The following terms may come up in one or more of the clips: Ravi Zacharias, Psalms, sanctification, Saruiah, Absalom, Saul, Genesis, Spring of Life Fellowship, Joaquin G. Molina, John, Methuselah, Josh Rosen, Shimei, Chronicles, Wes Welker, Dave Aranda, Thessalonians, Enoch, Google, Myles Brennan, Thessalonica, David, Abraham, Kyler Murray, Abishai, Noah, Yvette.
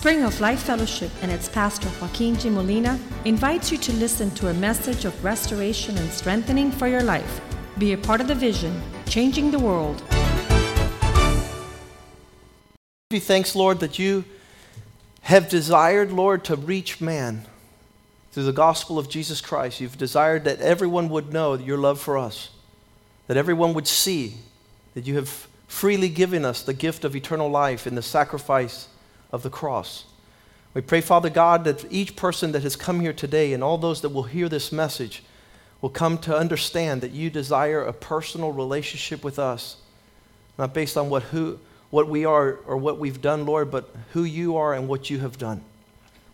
Spring of Life Fellowship and its pastor Joaquin G. Molina invites you to listen to a message of restoration and strengthening for your life. Be a part of the vision, changing the world. Thanks, Lord, that you have desired, Lord, to reach man through the gospel of Jesus Christ. You've desired that everyone would know your love for us, that everyone would see that you have freely given us the gift of eternal life in the sacrifice of the cross. We pray, Father God, that each person that has come here today and all those that will hear this message will come to understand that you desire a personal relationship with us, not based on what we are or what we've done, Lord, but who you are and what you have done.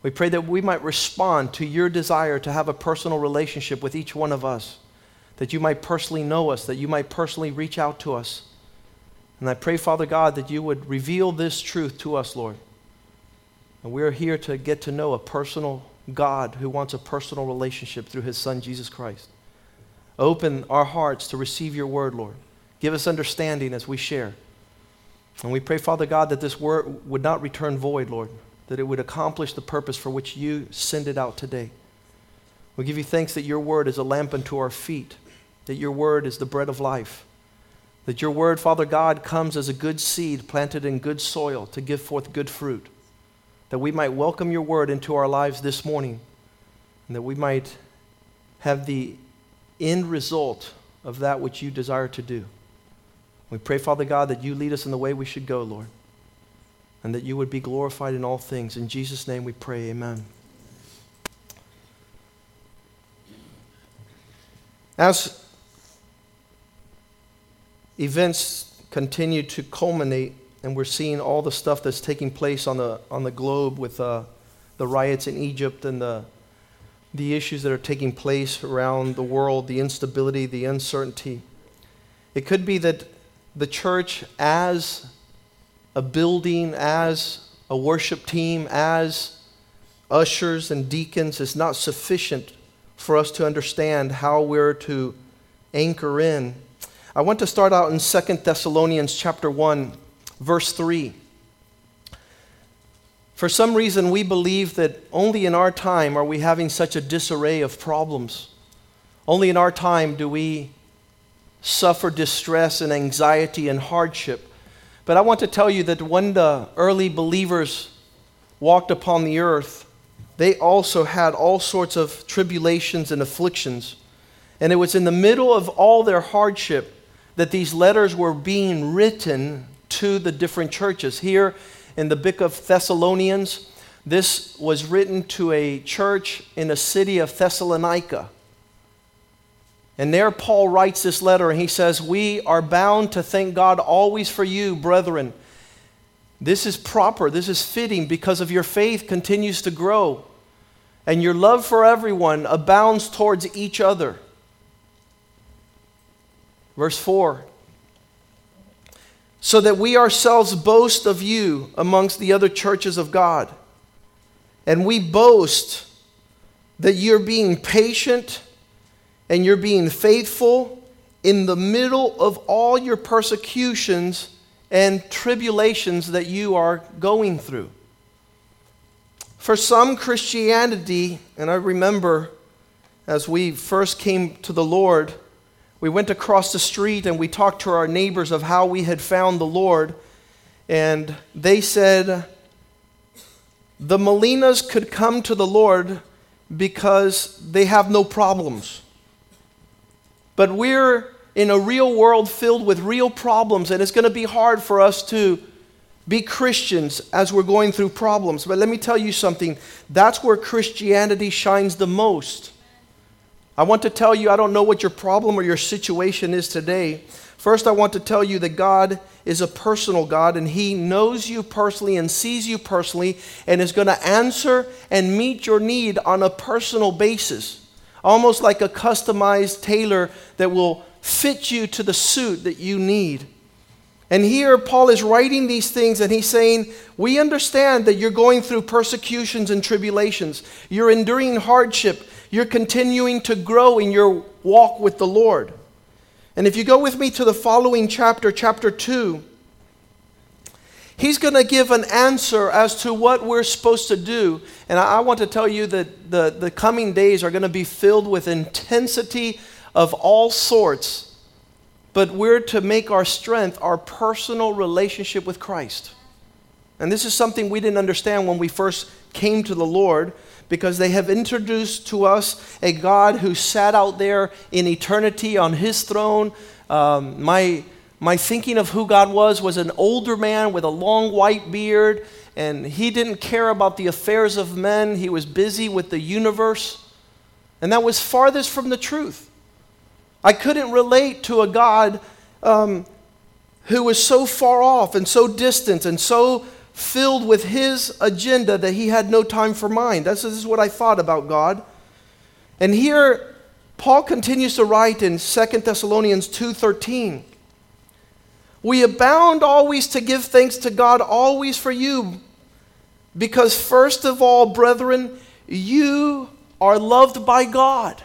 We pray that we might respond to your desire to have a personal relationship with each one of us, that you might personally know us, that you might personally reach out to us. And I pray, Father God, that you would reveal this truth to us, Lord. And we are here to get to know a personal God who wants a personal relationship through his Son, Jesus Christ. Open our hearts to receive your word, Lord. Give us understanding as we share. And we pray, Father God, that this word would not return void, Lord, that it would accomplish the purpose for which you send it out today. We give you thanks that your word is a lamp unto our feet, that your word is the bread of life, that your word, Father God, comes as a good seed planted in good soil to give forth good fruit, that we might welcome your word into our lives this morning, and that we might have the end result of that which you desire to do. We pray, Father God, that you lead us in the way we should go, Lord, and that you would be glorified in all things. In Jesus' name we pray, amen. As events continue to culminate, and we're seeing all the stuff that's taking place on the globe with the riots in Egypt and the issues that are taking place around the world, the instability, the uncertainty. It could be that the church as a building, as a worship team, as ushers and deacons is not sufficient for us to understand how we're to anchor in. I want to start out in 2 Thessalonians chapter 1, verse 3. For some reason, we believe that only in our time are we having such a disarray of problems. Only in our time do we suffer distress and anxiety and hardship. But I want to tell you that when the early believers walked upon the earth, they also had all sorts of tribulations and afflictions. And it was in the middle of all their hardship that these letters were being written to the different churches. Here in the book of Thessalonians, this was written to a church in the city of Thessalonica. And there Paul writes this letter, and he says, "We are bound to thank God always for you, brethren. This is proper, this is fitting, because of your faith continues to grow, and your love for everyone abounds towards each other." Verse 4, "So that we ourselves boast of you amongst the other churches of God, and we boast that you're being patient and you're being faithful in the middle of all your persecutions and tribulations that you are going through." For some, Christianity, and I remember as we first came to the Lord, we went across the street and we talked to our neighbors of how we had found the Lord, and they said the Molinas could come to the Lord because they have no problems. But we're in a real world filled with real problems, and it's going to be hard for us to be Christians as we're going through problems. But let me tell you something. That's where Christianity shines the most. I want to tell you, I don't know what your problem or your situation is today. First, I want to tell you that God is a personal God, and he knows you personally and sees you personally and is going to answer and meet your need on a personal basis. Almost like a customized tailor that will fit you to the suit that you need. And here Paul is writing these things, and he's saying, we understand that you're going through persecutions and tribulations. You're enduring hardship. You're continuing to grow in your walk with the Lord. And if you go with me to the following chapter, chapter 2, He's going to give an answer as to what we're supposed to do. And I want to tell you that the coming days are going to be filled with intensity of all sorts. But we're to make our strength our personal relationship with Christ. And this is something we didn't understand when we first came to the Lord, because they have introduced to us a God who sat out there in eternity on his throne. My thinking of who God was an older man with a long white beard, and he didn't care about the affairs of men. He was busy with the universe, and that was farthest from the truth. I couldn't relate to a God who was so far off and so distant and so filled with his agenda that he had no time for mine. This is what I thought about God. And here, Paul continues to write in 2 Thessalonians 2:13, "We abound always to give thanks to God always for you, because first of all, brethren, you are loved by God."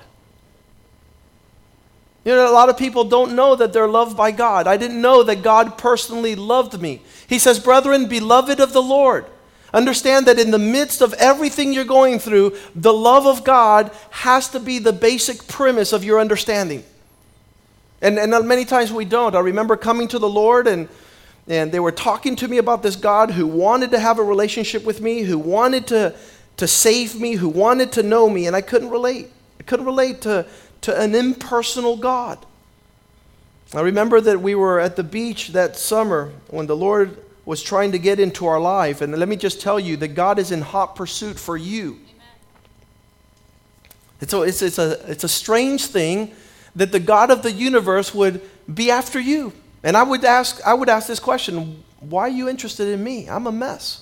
You know, a lot of people don't know that they're loved by God. I didn't know that God personally loved me. He says, "Brethren, beloved of the Lord." Understand that in the midst of everything you're going through, the love of God has to be the basic premise of your understanding. And many times we don't. I remember coming to the Lord, and they were talking to me about this God who wanted to have a relationship with me, who wanted to save me, who wanted to know me, and I couldn't relate. I couldn't relate to an impersonal God. I remember that we were at the beach that summer when the Lord was trying to get into our life. And let me just tell you that God is in hot pursuit for you. And so it's a strange thing that the God of the universe would be after you. And I would ask this question: why are you interested in me? I'm a mess.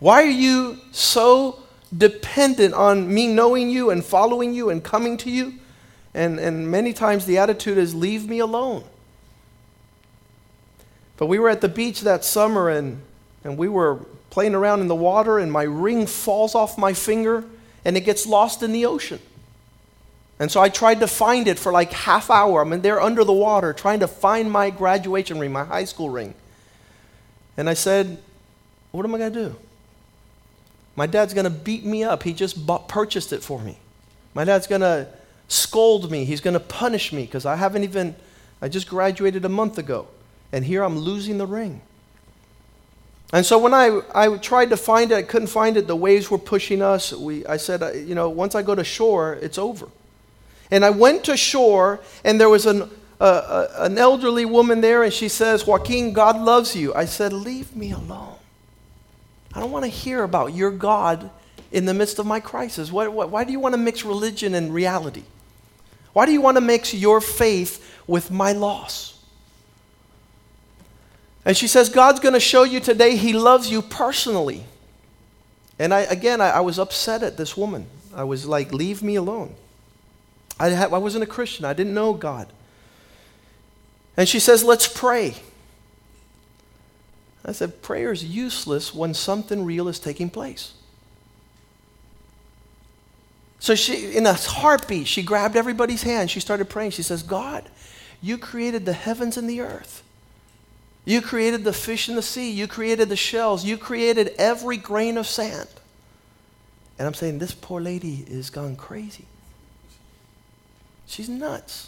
Why are you so dependent on me knowing you and following you and coming to you? And many times the attitude is, leave me alone. But we were at the beach that summer, and we were playing around in the water, and my ring falls off my finger and it gets lost in the ocean. And so I tried to find it for like half hour. I'm in there under the water trying to find my graduation ring, my high school ring. And I said, what am I going to do? My dad's going to beat me up. He just purchased it for me. My dad's going to scold me. He's going to punish me because I just graduated a month ago. And here I'm losing the ring. And so when I tried to find it, I couldn't find it. The waves were pushing us. I said, you know, once I go to shore, it's over. And I went to shore, and there was an elderly woman there, and she says, "Joaquin, God loves you." I said, leave me alone. I don't want to hear about your God in the midst of my crisis. Why do you want to mix religion and reality? Why do you want to mix your faith with my loss? And she says, God's going to show you today he loves you personally. And I was upset at this woman. I was like, leave me alone. I wasn't a Christian. I didn't know God. And she says, let's pray. I said, prayer is useless when something real is taking place. So she, in a heartbeat, she grabbed everybody's hand. She started praying. She says, God, you created the heavens and the earth. You created the fish in the sea. You created the shells. You created every grain of sand. And I'm saying, this poor lady is gone crazy. She's nuts.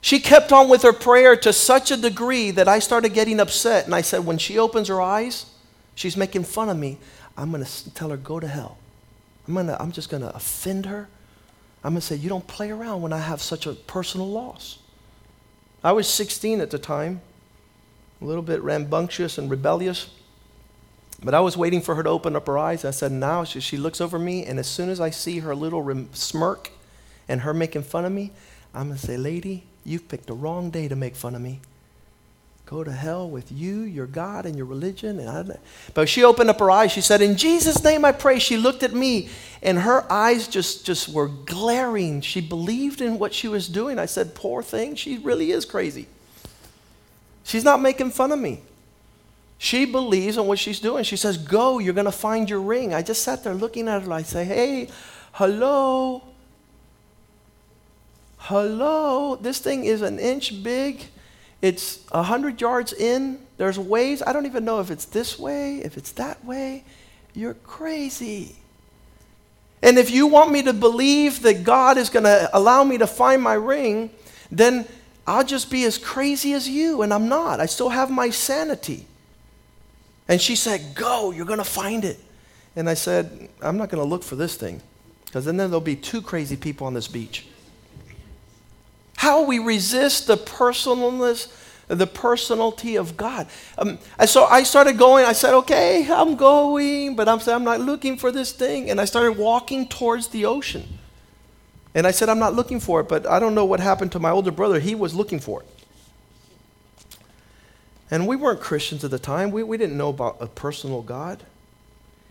She kept on with her prayer to such a degree that I started getting upset. And I said, when she opens her eyes, she's making fun of me. I'm going to tell her, go to hell. I'm just going to offend her. I'm going to say, you don't play around when I have such a personal loss. I was 16 at the time, a little bit rambunctious and rebellious. But I was waiting for her to open up her eyes. I said, now she looks over me, and as soon as I see her little smirk, and her making fun of me, I'm going to say, lady, you've picked the wrong day to make fun of me. Go to hell with you, your God, and your religion. But she opened up her eyes. She said, in Jesus' name I pray. She looked at me, and her eyes just were glaring. She believed in what she was doing. I said, poor thing, she really is crazy. She's not making fun of me. She believes in what she's doing. She says, go, you're going to find your ring. I just sat there looking at her. I say, hey, hello. Hello, this thing is an inch big. It's 100 yards in. There's ways. I don't even know if it's this way, if it's that way. You're crazy. And if you want me to believe that God is going to allow me to find my ring, then I'll just be as crazy as you, and I'm not. I still have my sanity. And she said, go, you're going to find it. And I said, I'm not going to look for this thing, because then there'll be two crazy people on this beach. How we resist the personality of God. So I started going. I said, okay, I'm going, but I'm not looking for this thing. And I started walking towards the ocean. And I said, I'm not looking for it, but I don't know what happened to my older brother. He was looking for it. And we weren't Christians at the time. We didn't know about a personal God.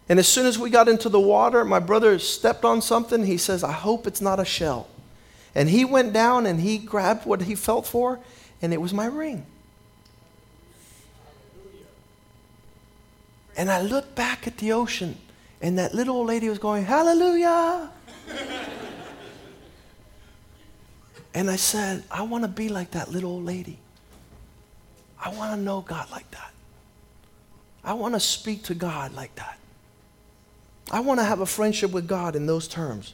And as soon as we got into the water, my brother stepped on something. He says, I hope it's not a shell. And he went down and he grabbed what he felt for, and it was my ring. And I looked back at the ocean, and that little old lady was going, hallelujah. And I said, I want to be like that little old lady. I want to know God like that. I want to speak to God like that. I want to have a friendship with God in those terms.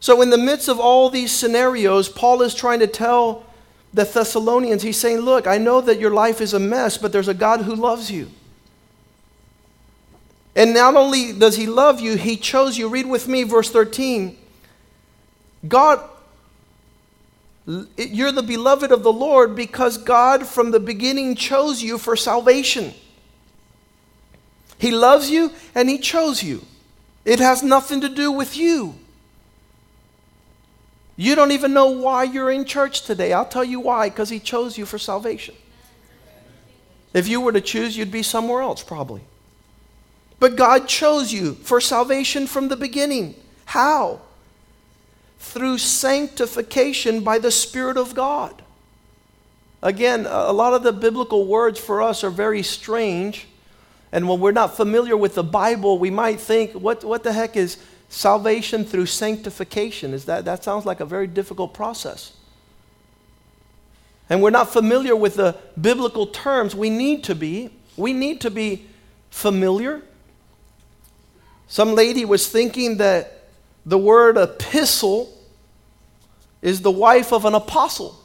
So in the midst of all these scenarios, Paul is trying to tell the Thessalonians, he's saying, look, I know that your life is a mess, but there's a God who loves you. And not only does he love you, he chose you. Read with me verse 13. God, you're the beloved of the Lord because God from the beginning chose you for salvation. He loves you and he chose you. It has nothing to do with you. You don't even know why you're in church today. I'll tell you why, because he chose you for salvation. If you were to choose, you'd be somewhere else probably. But God chose you for salvation from the beginning. How? Through sanctification by the Spirit of God. Again, a lot of the biblical words for us are very strange. And when we're not familiar with the Bible, we might think, what the heck is salvation through sanctification? That sounds like a very difficult process. And we're not familiar with the biblical terms. We need to be. We need to be familiar. Some lady was thinking that the word epistle is the wife of an apostle.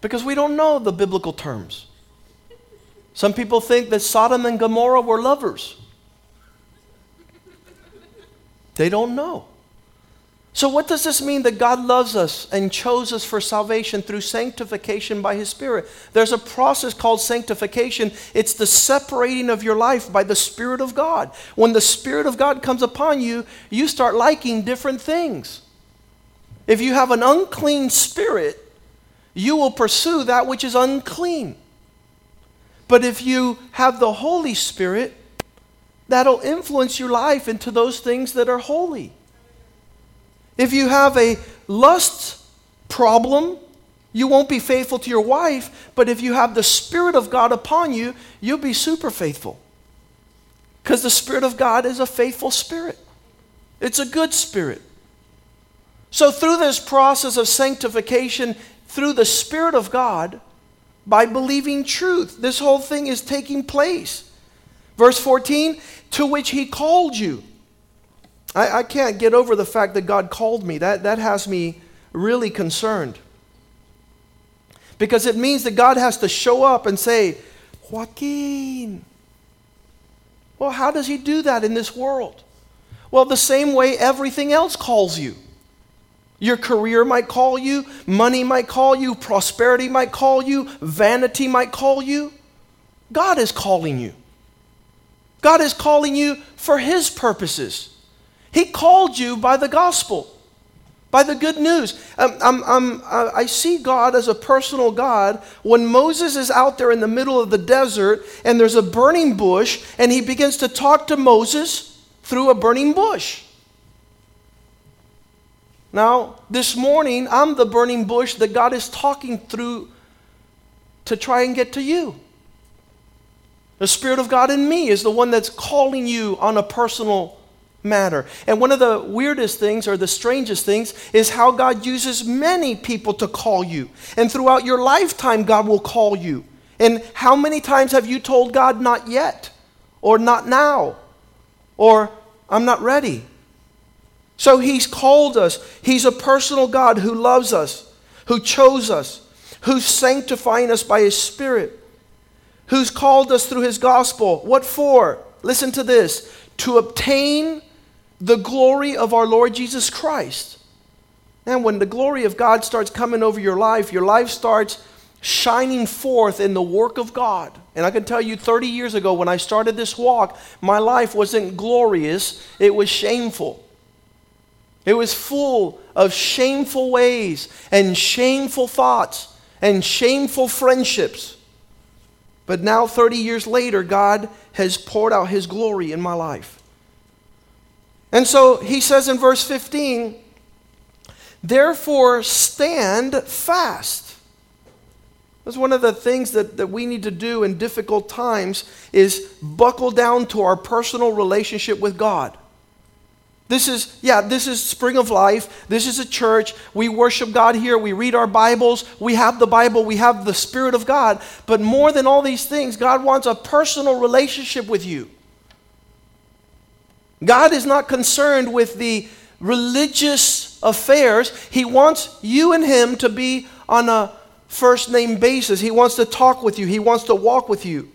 Because we don't know the biblical terms. Some people think that Sodom and Gomorrah were lovers. They don't know. So what does this mean that God loves us and chose us for salvation through sanctification by his Spirit? There's a process called sanctification. It's the separating of your life by the Spirit of God. When the Spirit of God comes upon you, you start liking different things. If you have an unclean spirit, you will pursue that which is unclean. But if you have the Holy Spirit, that'll influence your life into those things that are holy. If you have a lust problem, you won't be faithful to your wife, but if you have the Spirit of God upon you, you'll be super faithful. Because the Spirit of God is a faithful spirit. It's a good spirit. So through this process of sanctification, through the Spirit of God, by believing truth, this whole thing is taking place. Verse 14, to which he called you. I can't get over the fact that God called me. That has me really concerned. Because it means that God has to show up and say, Joaquin. Well, how does he do that in this world? Well, the same way everything else calls you. Your career might call you, money might call you, prosperity might call you, vanity might call you. God is calling you. God is calling you for his purposes. He called you by the gospel, by the good news. I see God as a personal God. When Moses is out there in the middle of the desert and there's a burning bush and he begins to talk to Moses through a burning bush. Now, this morning, I'm the burning bush that God is talking through to try and get to you. The Spirit of God in me is the one that's calling you on a personal matter. And one of the weirdest things or the strangest things is how God uses many people to call you. And throughout your lifetime, God will call you. And how many times have you told God, not yet, or not now, or I'm not ready? So he's called us. He's a personal God who loves us, who chose us, who's sanctifying us by his Spirit, who's called us through his gospel. What for? Listen to this. To obtain the glory of our Lord Jesus Christ. And when the glory of God starts coming over your life starts shining forth in the work of God. And I can tell you 30 years ago when I started this walk, my life wasn't glorious. It was shameful. It was full of shameful ways and shameful thoughts and shameful friendships. But now 30 years later, God has poured out his glory in my life. And so he says in verse 15, therefore stand fast. That's one of the things that we need to do in difficult times is buckle down to our personal relationship with God. This is Spring of Life. This is a church. We worship God here. We read our Bibles. We have the Bible. We have the Spirit of God. But more than all these things, God wants a personal relationship with you. God is not concerned with the religious affairs. He wants you and him to be on a first name basis. He wants to talk with you. He wants to walk with you.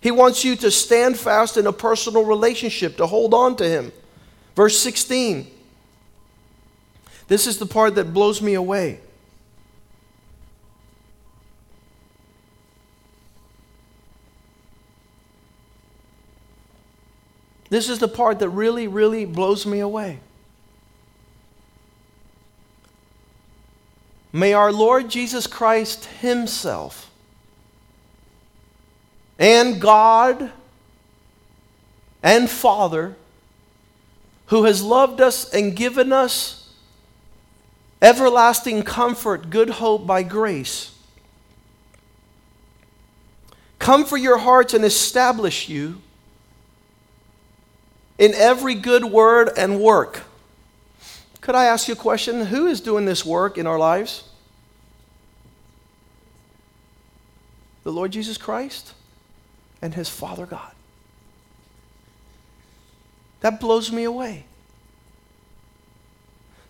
He wants you to stand fast in a personal relationship, to hold on to him. Verse 16, this is the part that blows me away. This is the part that really, really blows me away. May our Lord Jesus Christ himself and God and Father, who has loved us and given us everlasting comfort, good hope by grace, comfort your hearts and establish you in every good word and work. Could I ask you a question? Who is doing this work in our lives? The Lord Jesus Christ and his Father God. That blows me away.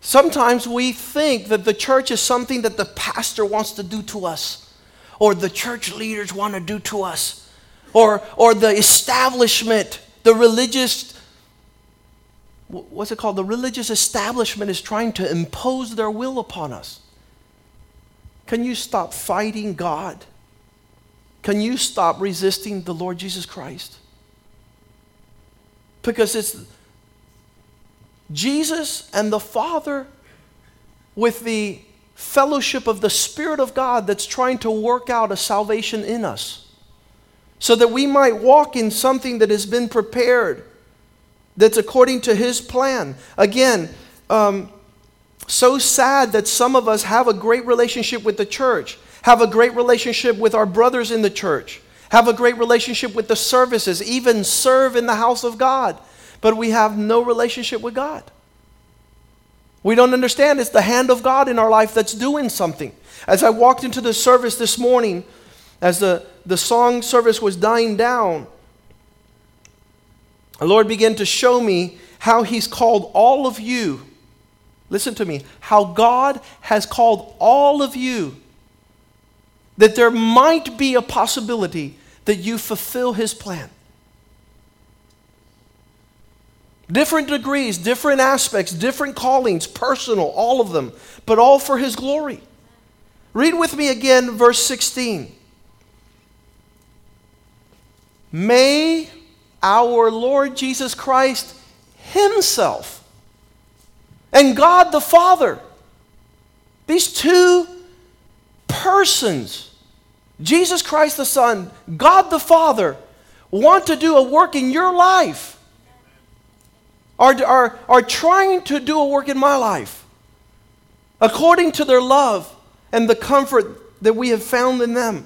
Sometimes we think that the church is something that the pastor wants to do to us, or the church leaders want to do to us, or the establishment, the religious, what's it called? The religious establishment is trying to impose their will upon us. Can you stop fighting God? Can you stop resisting the Lord Jesus Christ? Because it's Jesus and the Father with the fellowship of the Spirit of God that's trying to work out a salvation in us so that we might walk in something that has been prepared, that's according to his plan. Again, so sad that some of us have a great relationship with the church, have a great relationship with our brothers in the church, have a great relationship with the services, even serve in the house of God. But we have no relationship with God. We don't understand it's the hand of God in our life that's doing something. As I walked into the service this morning, as the song service was dying down, the Lord began to show me how he's called all of you. Listen to me. How God has called all of you, that there might be a possibility that you fulfill his plan. Different degrees, different aspects, different callings, personal, all of them, but all for his glory. Read with me again, verse 16. May our Lord Jesus Christ himself and God the Father, these two persons, Jesus Christ the Son, God the Father, want to do a work in your life, are trying to do a work in my life, according to their love and the comfort that we have found in them.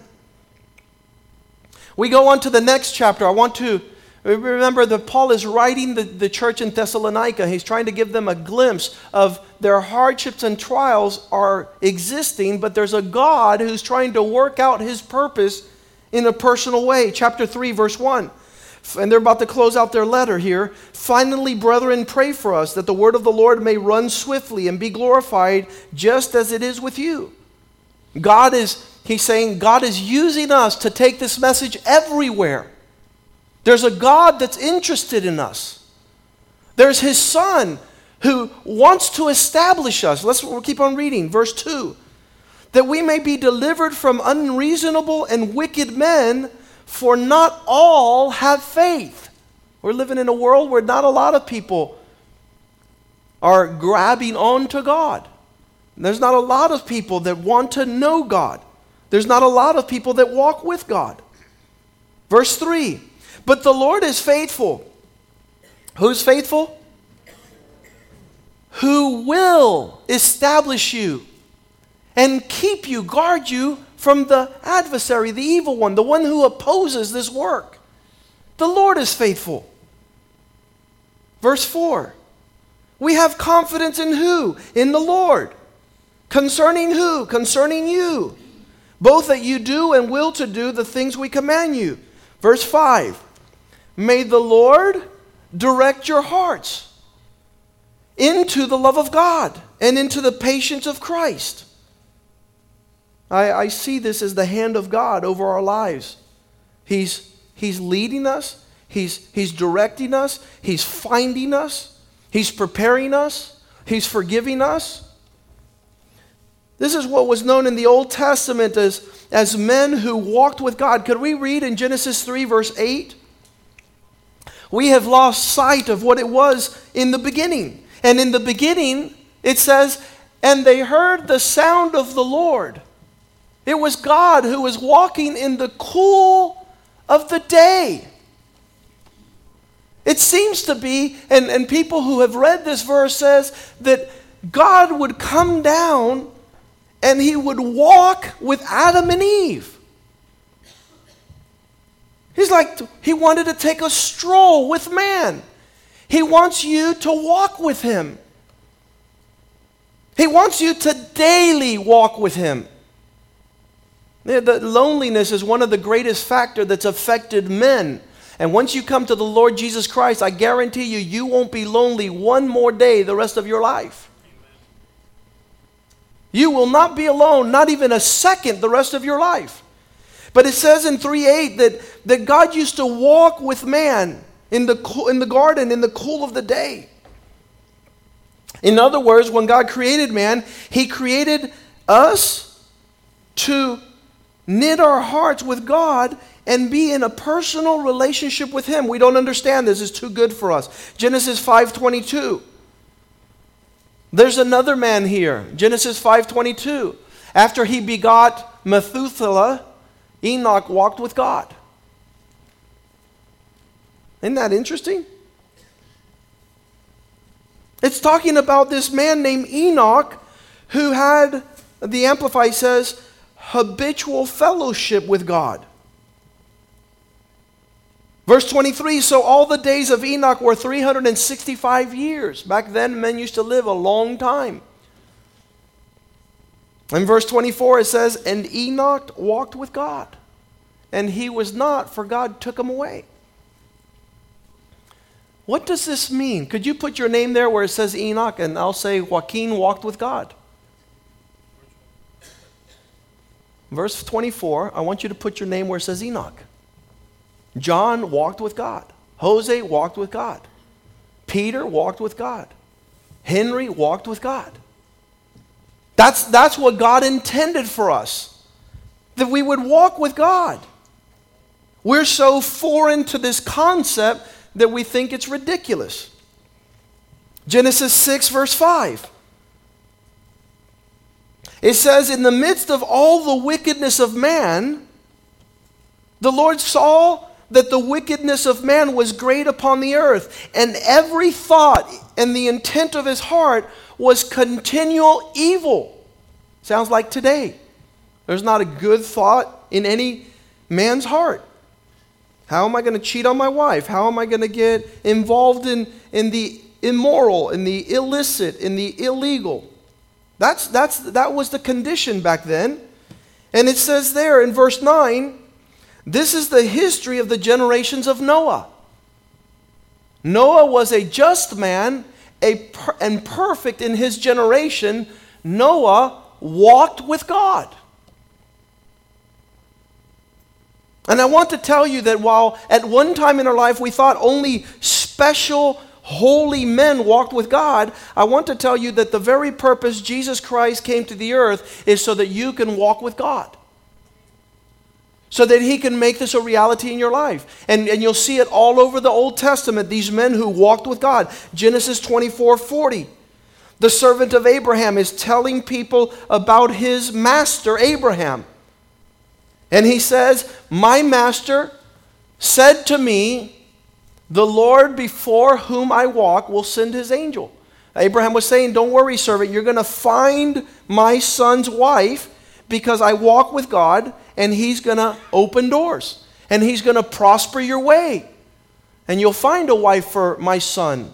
We go on to the next chapter. I want to Remember that Paul is writing the church in Thessalonica. He's trying to give them a glimpse of their hardships and trials are existing, but there's a God who's trying to work out his purpose in a personal way. Chapter 3, verse 1. And they're about to close out their letter here. Finally, brethren, pray for us that the word of the Lord may run swiftly and be glorified just as it is with you. He's saying God is using us to take this message everywhere. There's a God that's interested in us. There's his son who wants to establish us. We'll keep on reading. Verse 2. That we may be delivered from unreasonable and wicked men, for not all have faith. We're living in a world where not a lot of people are grabbing on to God. There's not a lot of people that want to know God. There's not a lot of people that walk with God. Verse 3. But the Lord is faithful. Who's faithful? Who will establish you and keep you, guard you from the adversary, the evil one, the one who opposes this work. The Lord is faithful. Verse 4. We have confidence in who? In the Lord. Concerning who? Concerning you. Both that you do and will to do the things we command you. Verse 5. May the Lord direct your hearts into the love of God and into the patience of Christ. I see this as the hand of God over our lives. He's leading us. He's directing us. He's finding us. He's preparing us. He's forgiving us. This is what was known in the Old Testament as men who walked with God. Could we read in Genesis 3, verse 8? We have lost sight of what it was in the beginning. And in the beginning, it says, and they heard the sound of the Lord. It was God who was walking in the cool of the day. It seems to be, and people who have read this verse says, that God would come down and he would walk with Adam and Eve. He's like, he wanted to take a stroll with man. He wants you to walk with him. He wants you to daily walk with him. The loneliness is one of the greatest factors that's affected men. And once you come to the Lord Jesus Christ, I guarantee you, you won't be lonely one more day the rest of your life. You will not be alone, not even a second, the rest of your life. But it says in 3:8 that God used to walk with man in the garden in the cool of the day. In other words, when God created man, he created us to knit our hearts with God and be in a personal relationship with him. We don't understand this. It's too good for us. Genesis 5:22. There's another man here, Genesis 5:22. After he begot Methuselah, Enoch walked with God. Isn't that interesting? It's talking about this man named Enoch who had, the Amplified says, habitual fellowship with God. Verse 23, so all the days of Enoch were 365 years. Back then, men used to live a long time. In verse 24, it says, and Enoch walked with God, and he was not, for God took him away. What does this mean? Could you put your name there where it says Enoch, and I'll say Joaquin walked with God? Verse 24, I want you to put your name where it says Enoch. John walked with God. Jose walked with God. Peter walked with God. Henry walked with God. That's what God intended for us, that we would walk with God. We're so foreign to this concept that we think it's ridiculous. Genesis 6, verse 5. It says, in the midst of all the wickedness of man, the Lord saw that the wickedness of man was great upon the earth, and every thought and the intent of his heart was continual evil. Sounds like today. There's not a good thought in any man's heart. How am I going to cheat on my wife? How am I going to get involved in the immoral, in the illicit, in the illegal? That was the condition back then. And it says there in verse 9, this is the history of the generations of Noah. Noah was a just man and perfect in his generation. Noah walked with God. And I want to tell you that while at one time in our life we thought only special, holy men walked with God, I want to tell you that the very purpose Jesus Christ came to the earth is so that you can walk with God. So that he can make this a reality in your life. And you'll see it all over the Old Testament, these men who walked with God. Genesis 24:40. The servant of Abraham is telling people about his master, Abraham. And he says, my master said to me, the Lord before whom I walk will send his angel. Abraham was saying, don't worry, servant, you're going to find my son's wife because I walk with God and he's going to open doors and he's going to prosper your way. And you'll find a wife for my son.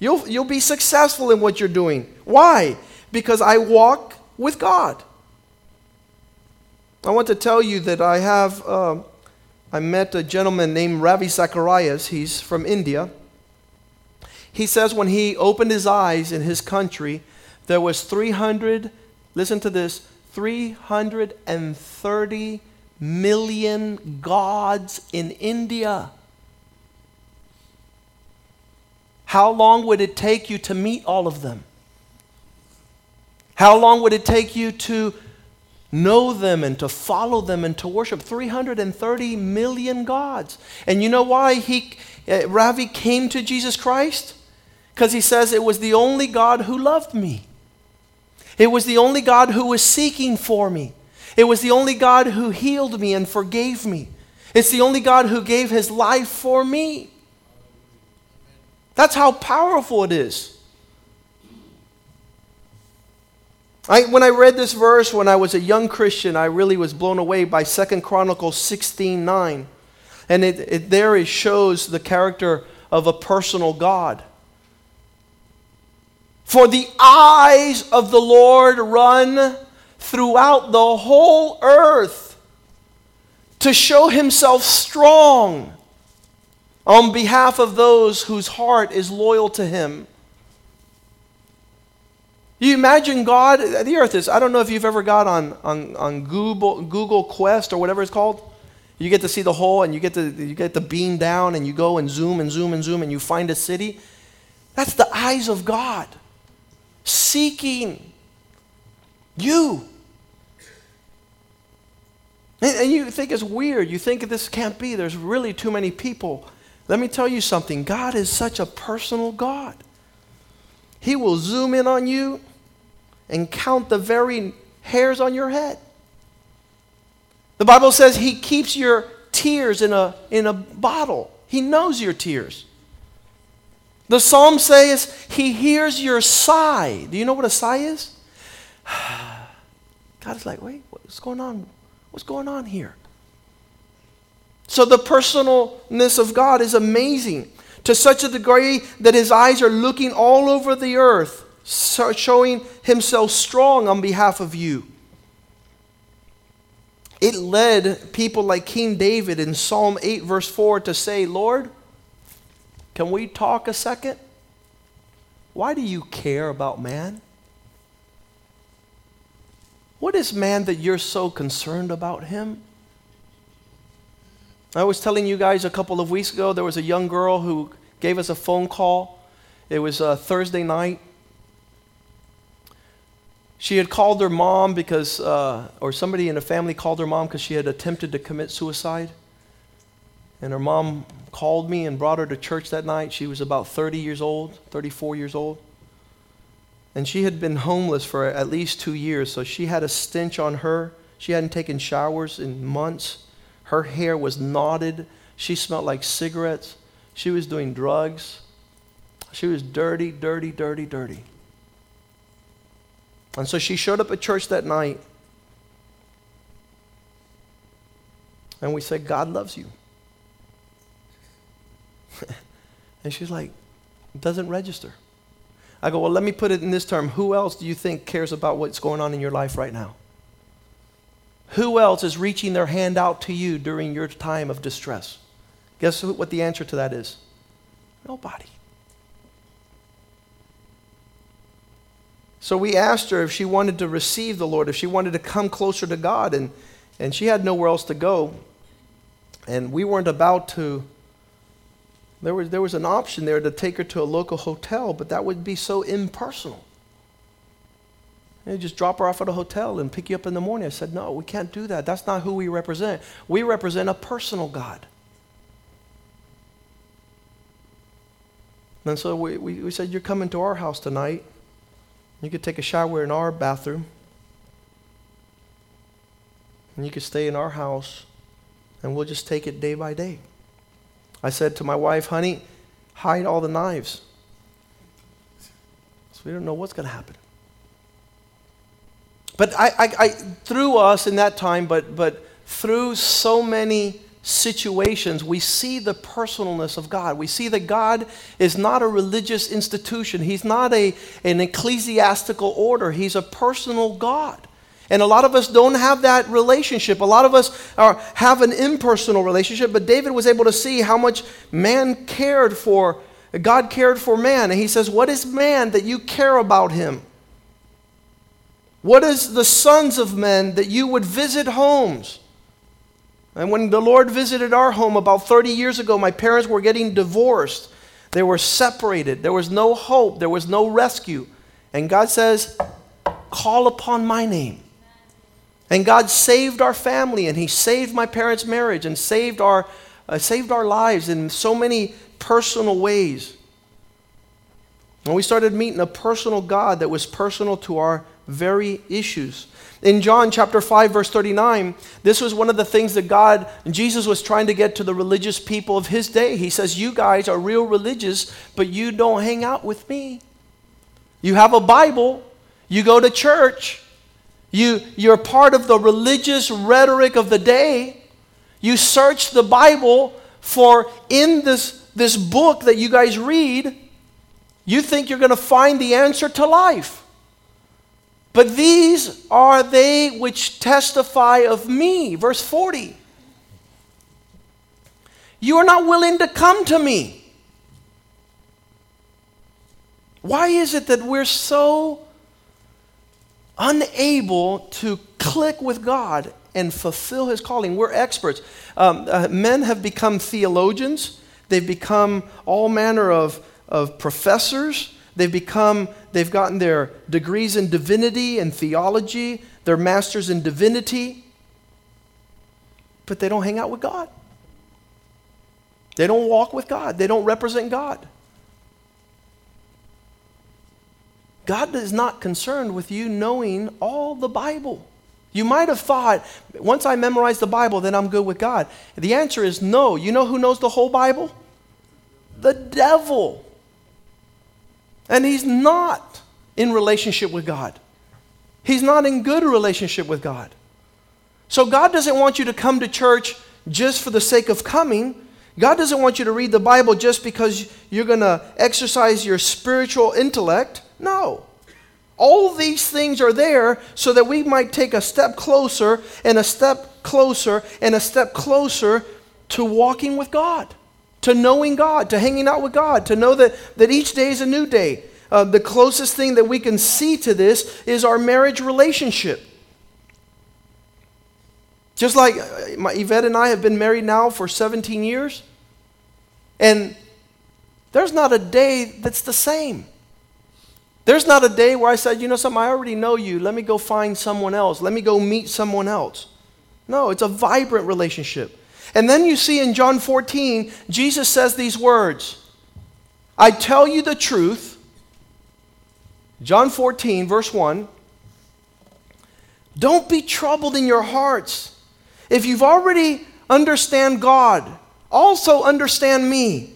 You'll be successful in what you're doing. Why? Because I walk with God. I want to tell you that I met a gentleman named Ravi Zacharias. He's from India. He says when he opened his eyes in his country, there was 330 million gods in India. How long would it take you to meet all of them? How long would it take you to know them and to follow them and to worship? 330 million gods. And you know why Ravi came to Jesus Christ? Because he says it was the only God who loved me. It was the only God who was seeking for me. It was the only God who healed me and forgave me. It's the only God who gave his life for me. That's how powerful it is. When I read this verse when I was a young Christian, I really was blown away by 2 Chronicles 16:9. And it shows the character of a personal God. For the eyes of the Lord run throughout the whole earth to show himself strong on behalf of those whose heart is loyal to him. You imagine God, the earth is, I don't know if you've ever got on Google Quest or whatever it's called. You get to see the whole and you get to beam down and you go and zoom and zoom and zoom and you find a city. That's the eyes of God seeking you. And you think it's weird. You think this can't be. There's really too many people. Let me tell you something. God is such a personal God. He will zoom in on you and count the very hairs on your head. The Bible says he keeps your tears in a bottle. He knows your tears. The Psalm says he hears your sigh. Do you know what a sigh is? God is like, wait, what's going on? What's going on here? So the personalness of God is amazing to such a degree that his eyes are looking all over the earth, showing himself strong on behalf of you. It led people like King David in Psalm 8, verse 4 to say, Lord, can we talk a second? Why do you care about man? What is man that you're so concerned about him? I was telling you guys a couple of weeks ago, there was a young girl who gave us a phone call. It was a Thursday night. She had called her mom because, or somebody in the family called her mom because she had attempted to commit suicide. And her mom called me and brought her to church that night. She was about 34 years old. And she had been homeless for at least 2 years, so she had a stench on her. She hadn't taken showers in months. Her hair was knotted. She smelled like cigarettes. She was doing drugs. She was dirty, dirty, dirty, dirty. And so she showed up at church that night. And we said, God loves you. And she's like, it doesn't register. I go, well, let me put it in this term. Who else do you think cares about what's going on in your life right now? Who else is reaching their hand out to you during your time of distress? Guess what the answer to that is? Nobody. So we asked her if she wanted to receive the Lord, if she wanted to come closer to God, and she had nowhere else to go. And we weren't about to. There was an option there to take her to a local hotel, but that would be so impersonal. They just drop her off at a hotel and pick you up in the morning. I said, no, we can't do that. That's not who we represent. We represent a personal God. And so we said, you're coming to our house tonight. You could take a shower in our bathroom. And you could stay in our house. And we'll just take it day by day. I said to my wife, honey, hide all the knives. So we don't know what's going to happen. But I through us in that time, but through so many situations, we see the personalness of God. We see that God is not a religious institution. He's not an ecclesiastical order. He's a personal God. And a lot of us don't have that relationship. A lot of us have an impersonal relationship, but David was able to see how much God cared for man. And he says, what is man that you care about him? What is the sons of men that you would visit homes? And when the Lord visited our home about 30 years ago, my parents were getting divorced. They were separated. There was no hope. There was no rescue. And God says, call upon my name. And God saved our family, and he saved my parents' marriage, and saved our lives in so many personal ways. And we started meeting a personal God that was personal to our very issues. In John chapter 5, verse 39, this was one of the things that Jesus was trying to get to the religious people of his day. He says, you guys are real religious, but you don't hang out with me. You have a Bible. You go to church. You're part of the religious rhetoric of the day. You search the Bible for in this book that you guys read, you think you're going to find the answer to life. But these are they which testify of me. Verse 40. You are not willing to come to me. Why is it that we're so unable to click with God and fulfill his calling? We're experts. Men have become theologians. They've become all manner of professors. They've gotten their degrees in divinity and theology, their masters in divinity, but they don't hang out with God. They don't walk with God. They don't represent God. God is not concerned with you knowing all the Bible. You might have thought, once I memorize the Bible, then I'm good with God. The answer is no. You know who knows the whole Bible? The devil. And he's not in relationship with God. He's not in good relationship with God. So God doesn't want you to come to church just for the sake of coming. God doesn't want you to read the Bible just because you're going to exercise your spiritual intellect. No. All these things are there so that we might take a step closer and a step closer and a step closer to walking with God, to knowing God, to hanging out with God, to know that each day is a new day. The closest thing that we can see to this is our marriage relationship. Just like Yvette and I have been married now for 17 years, and there's not a day that's the same. There's not a day where I said, you know something, I already know you. Let me go find someone else. Let me go meet someone else. No, it's a vibrant relationship. And then you see in John 14, Jesus says these words, I tell you the truth, John 14, verse 1, don't be troubled in your hearts. If you've already understand God, also understand me.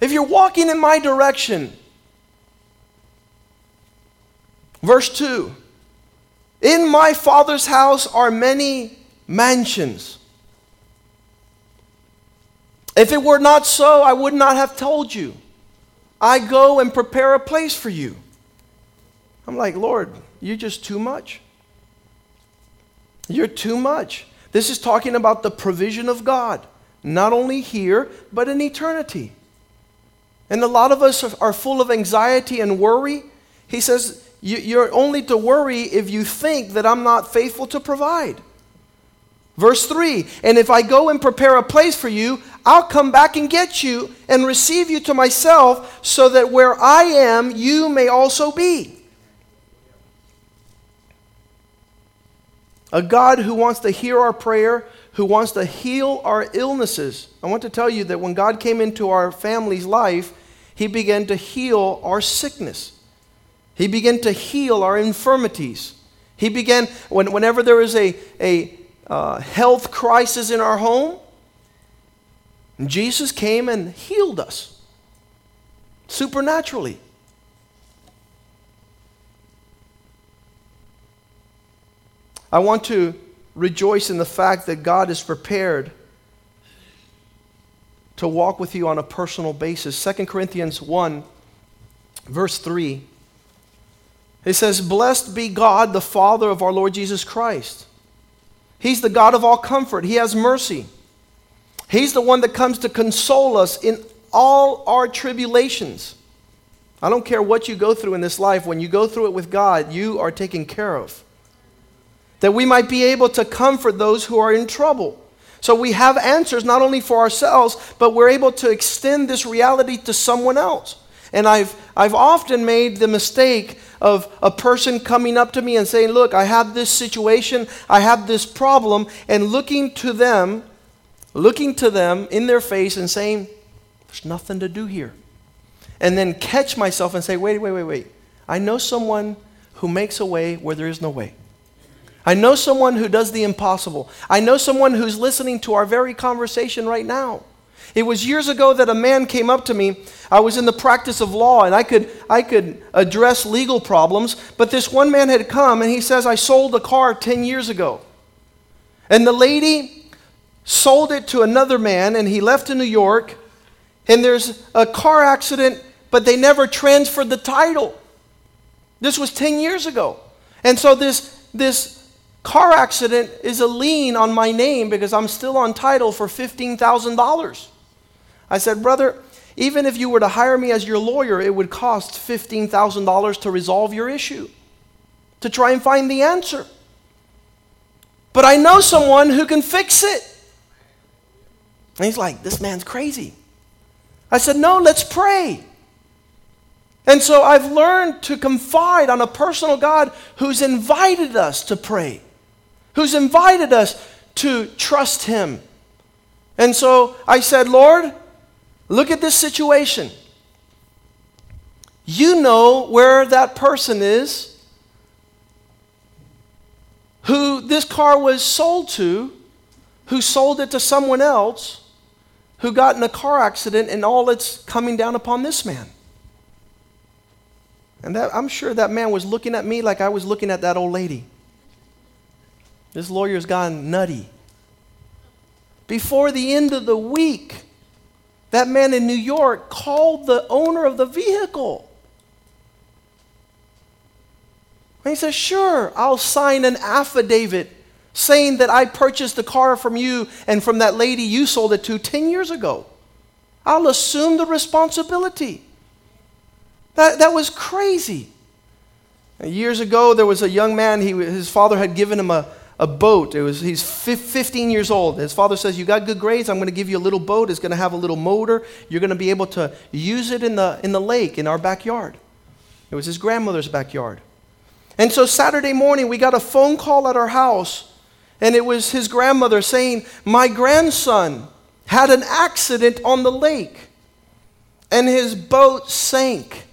If you're walking in my direction, verse 2, in my Father's house are many mansions. If it were not so, I would not have told you. I go and prepare a place for you. I'm like, Lord, you're just too much. You're too much. This is talking about the provision of God, not only here, but in eternity. And a lot of us are full of anxiety and worry. He says, you're only to worry if you think that I'm not faithful to provide. Verse 3, and if I go and prepare a place for you, I'll come back and get you and receive you to myself so that where I am, you may also be. A God who wants to hear our prayer, who wants to heal our illnesses. I want to tell you that when God came into our family's life, He began to heal our sickness. He began to heal our infirmities. He began, whenever there is a health crisis in our home, Jesus came and healed us supernaturally. I want to rejoice in the fact that God is prepared to walk with you on a personal basis. 2 Corinthians 1, verse 3. It says, "Blessed be God, the Father of our Lord Jesus Christ. He's the God of all comfort. He has mercy. He's the one that comes to console us in all our tribulations." I don't care what you go through in this life. When you go through it with God, you are taken care of. That we might be able to comfort those who are in trouble. So we have answers not only for ourselves, but we're able to extend this reality to someone else. And I've often made the mistake of a person coming up to me and saying, "Look, I have this situation, I have this problem," and looking to them in their face and saying, "There's nothing to do here." And then catch myself and say, wait. I know someone who makes a way where there is no way. I know someone who does the impossible. I know someone who's listening to our very conversation right now. It was years ago that a man came up to me. I was in the practice of law, and I could address legal problems. But this one man had come, and he says, "I sold a car 10 years ago. And the lady sold it to another man, and he left to New York. And there's a car accident, but they never transferred the title." This was 10 years ago. And so this car accident is a lien on my name because I'm still on title for $15,000. I said, "Brother, even if you were to hire me as your lawyer, it would cost $15,000 to resolve your issue, to try and find the answer. But I know someone who can fix it." And he's like, "This man's crazy." I said, "No, let's pray." And so I've learned to confide on a personal God who's invited us to pray, who's invited us to trust Him. And so I said, "Lord, look at this situation. You know where that person is who this car was sold to, who sold it to someone else, who got in a car accident, and all it's coming down upon this man." And I'm sure that man was looking at me like I was looking at that old lady. This lawyer's gone nutty. Before the end of the week, that man in New York called the owner of the vehicle. And he says, "Sure, I'll sign an affidavit saying that I purchased the car from you and from that lady you sold it to 10 years ago. I'll assume the responsibility." That was crazy. Years ago, there was a young man, his father had given him a boat. He's 15 years old. His father says, "You got good grades, I'm going to give you a little boat. It's going to have a little motor. You're going to be able to use it in the lake, in our backyard." It was his grandmother's backyard. And so Saturday morning, we got a phone call at our house, and it was his grandmother saying, "My grandson had an accident on the lake, and his boat sank.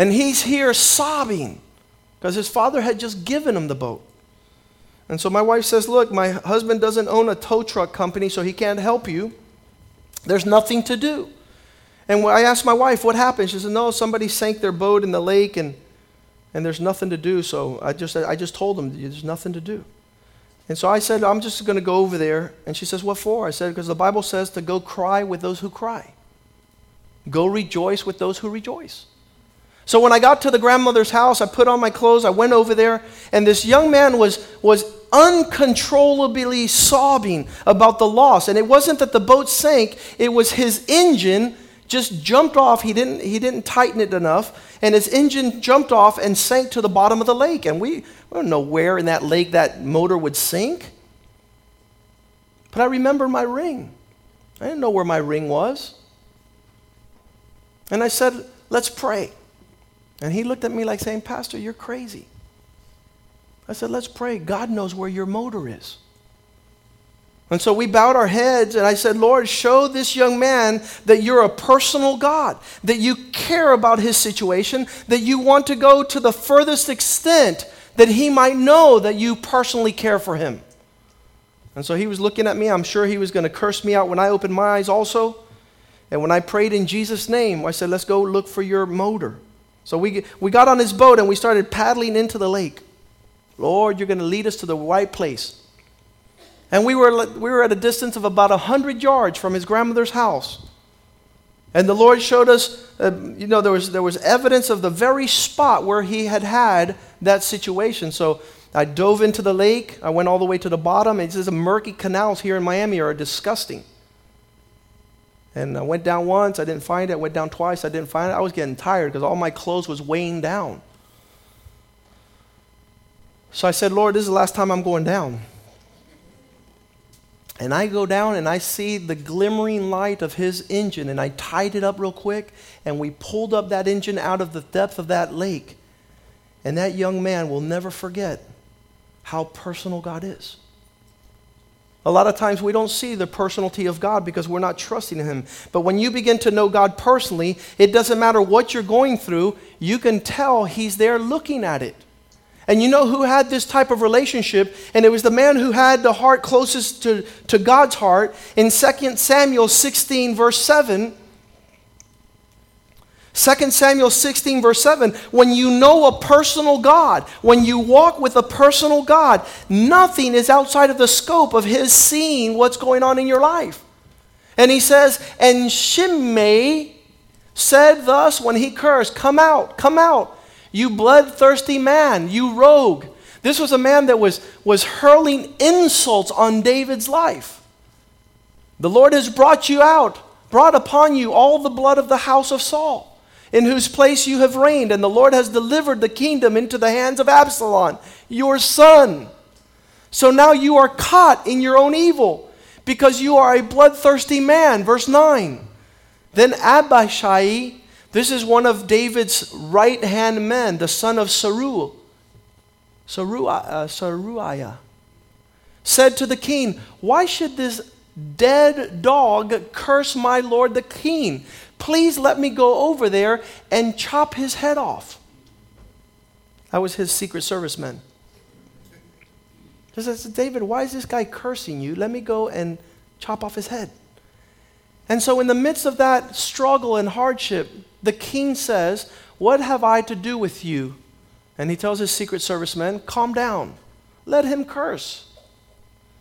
And he's here sobbing," because his father had just given him the boat. And so my wife says, "Look, my husband doesn't own a tow truck company, so he can't help you. There's nothing to do." And I asked my wife, "What happened?" She said, "No, somebody sank their boat in the lake, and there's nothing to do. So I just told them, there's nothing to do." And so I said, I'm just going to go over there. And she says, what for? I said, because the Bible says to go cry with those who cry. Go rejoice with those who rejoice. So when I got to the grandmother's house, I put on my clothes, I went over there, and this young man was uncontrollably sobbing about the loss. And it wasn't that the boat sank, it was his engine just jumped off. He didn't tighten it enough, and his engine jumped off and sank to the bottom of the lake. And we don't know where in that lake that motor would sink. But I remember my ring. I didn't know where my ring was. And I said, let's pray. And he looked at me like saying, Pastor, you're crazy. I said, let's pray. God knows where your motor is. And so we bowed our heads, and I said, Lord, show this young man that you're a personal God, that you care about his situation, that you want to go to the furthest extent that he might know that you personally care for him. And so he was looking at me. I'm sure he was going to curse me out when I opened my eyes also. And when I prayed in Jesus' name, I said, let's go look for your motor. So we got on his boat and we started paddling into the lake. Lord, you're going to lead us to the right place. And we were at a distance of about 100 yards from his grandmother's house. And the Lord showed us, there was evidence of the very spot where he had that situation. So I dove into the lake. I went all the way to the bottom. It says the murky canals here in Miami are disgusting. And I went down once, I didn't find it. I went down twice, I didn't find it. I was getting tired because all my clothes was weighing down. So I said, Lord, this is the last time I'm going down. And I go down and I see the glimmering light of his engine, and I tied it up real quick, and we pulled up that engine out of the depth of that lake. And that young man will never forget how personal God is. A lot of times we don't see the personality of God because we're not trusting him. But when you begin to know God personally, it doesn't matter what you're going through, you can tell he's there looking at it. And you know who had this type of relationship? And it was the man who had the heart closest to God's heart. In 2 Samuel 16 verse 7, 2 Samuel 16 verse 7, when you know a personal God, when you walk with a personal God, nothing is outside of the scope of his seeing what's going on in your life. And he says, and Shimei said thus when he cursed, come out, you bloodthirsty man, you rogue. This was a man that was hurling insults on David's life. The Lord has brought upon you all the blood of the house of Saul, in whose place you have reigned, and the Lord has delivered the kingdom into the hands of Absalom, your son. So now you are caught in your own evil, because you are a bloodthirsty man. Verse 9. Then Abishai, this is one of David's right-hand men, the son of Saruiah, said to the king, why should this dead dog curse my lord the king? Please let me go over there and chop his head off. That was his Secret Service man. I said, David, why is this guy cursing you? Let me go and chop off his head. And so in the midst of that struggle and hardship, the king says, what have I to do with you? And he tells his Secret Service man, calm down. Let him curse.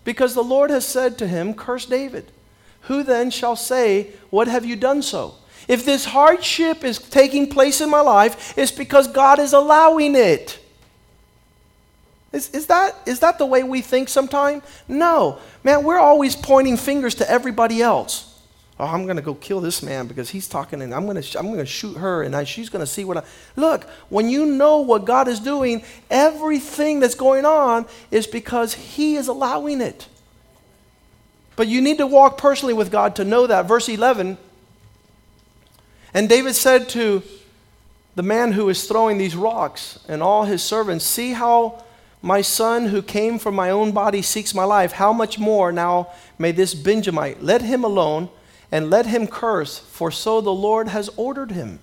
Because the Lord has said to him, curse David. Who then shall say, what have you done so? If this hardship is taking place in my life, it's because God is allowing it. Is that the way we think sometimes? No. Man, we're always pointing fingers to everybody else. Oh, I'm going to go kill this man because he's talking, and I'm going to shoot her, and she's going to see what I... Look, when you know what God is doing, everything that's going on is because he is allowing it. But you need to walk personally with God to know that. Verse 11, and David said to the man who is throwing these rocks and all his servants, see how my son who came from my own body seeks my life. How much more now may this Benjamite? Let him alone and let him curse, for so the Lord has ordered him.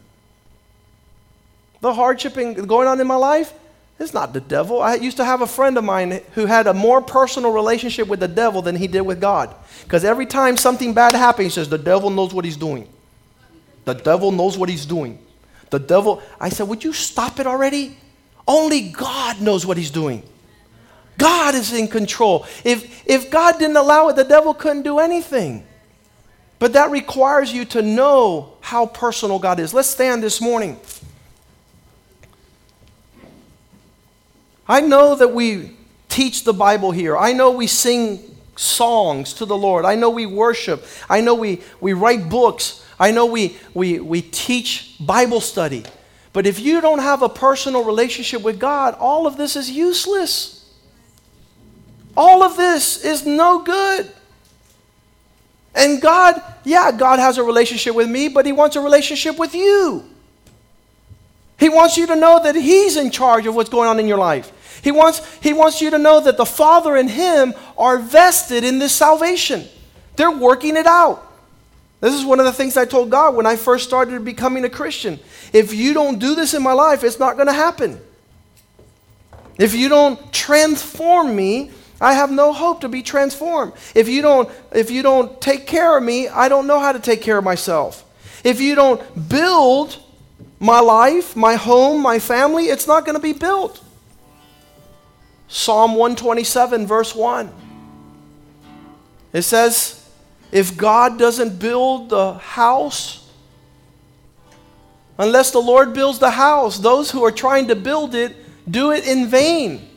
The hardship going on in my life, it's not the devil. I used to have a friend of mine who had a more personal relationship with the devil than he did with God. Because every time something bad happened, he says, the devil knows what he's doing. The devil knows what he's doing. The devil, I said, would you stop it already? Only God knows what he's doing. God is in control. If God didn't allow it, the devil couldn't do anything. But that requires you to know how personal God is. Let's stand this morning. I know that we teach the Bible here. I know we sing songs to the Lord. I know we worship. I know we write books. I know we teach Bible study. But if you don't have a personal relationship with God, all of this is useless. All of this is no good. And God, God has a relationship with me, but He wants a relationship with you. He wants you to know that He's in charge of what's going on in your life. He wants you to know that the Father and Him are vested in this salvation. They're working it out. This is one of the things I told God when I first started becoming a Christian. If you don't do this in my life, it's not going to happen. If you don't transform me, I have no hope to be transformed. If you don't take care of me, I don't know how to take care of myself. If you don't build my life, my home, my family, it's not going to be built. Psalm 127, verse 1. It says, if God doesn't build the house, unless the Lord builds the house, those who are trying to build it do it in vain.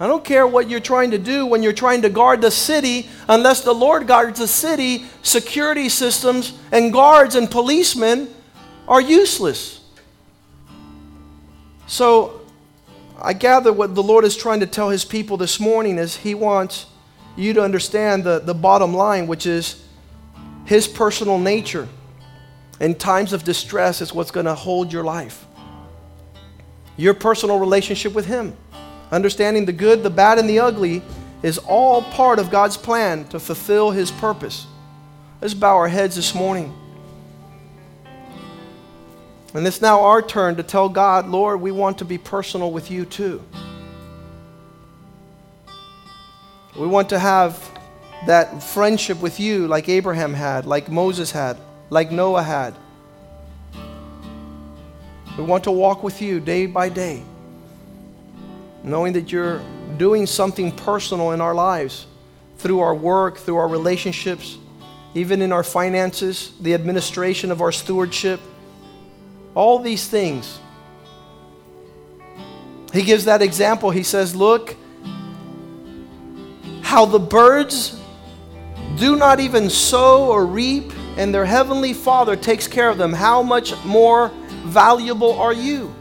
I don't care what you're trying to do when you're trying to guard the city. Unless the Lord guards the city, security systems and guards and policemen are useless. So I gather what the Lord is trying to tell His people this morning is He wants you to understand the bottom line, which is His personal nature. In times of distress is what's going to hold your life. Your personal relationship with Him. Understanding the good, the bad, and the ugly is all part of God's plan to fulfill His purpose. Let's bow our heads this morning. And it's now our turn to tell God, Lord, we want to be personal with You too. We want to have that friendship with You like Abraham had, like Moses had, like Noah had. We want to walk with You day by day, knowing that You're doing something personal in our lives through our work, through our relationships, even in our finances, the administration of our stewardship, all these things. He gives that example. He says, look, how the birds do not even sow or reap, and their heavenly Father takes care of them. How much more valuable are you?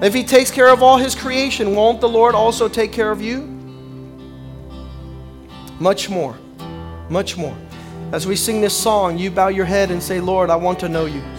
If He takes care of all His creation, won't the Lord also take care of you? Much more, much more. As we sing this song, you bow your head and say, Lord, I want to know You.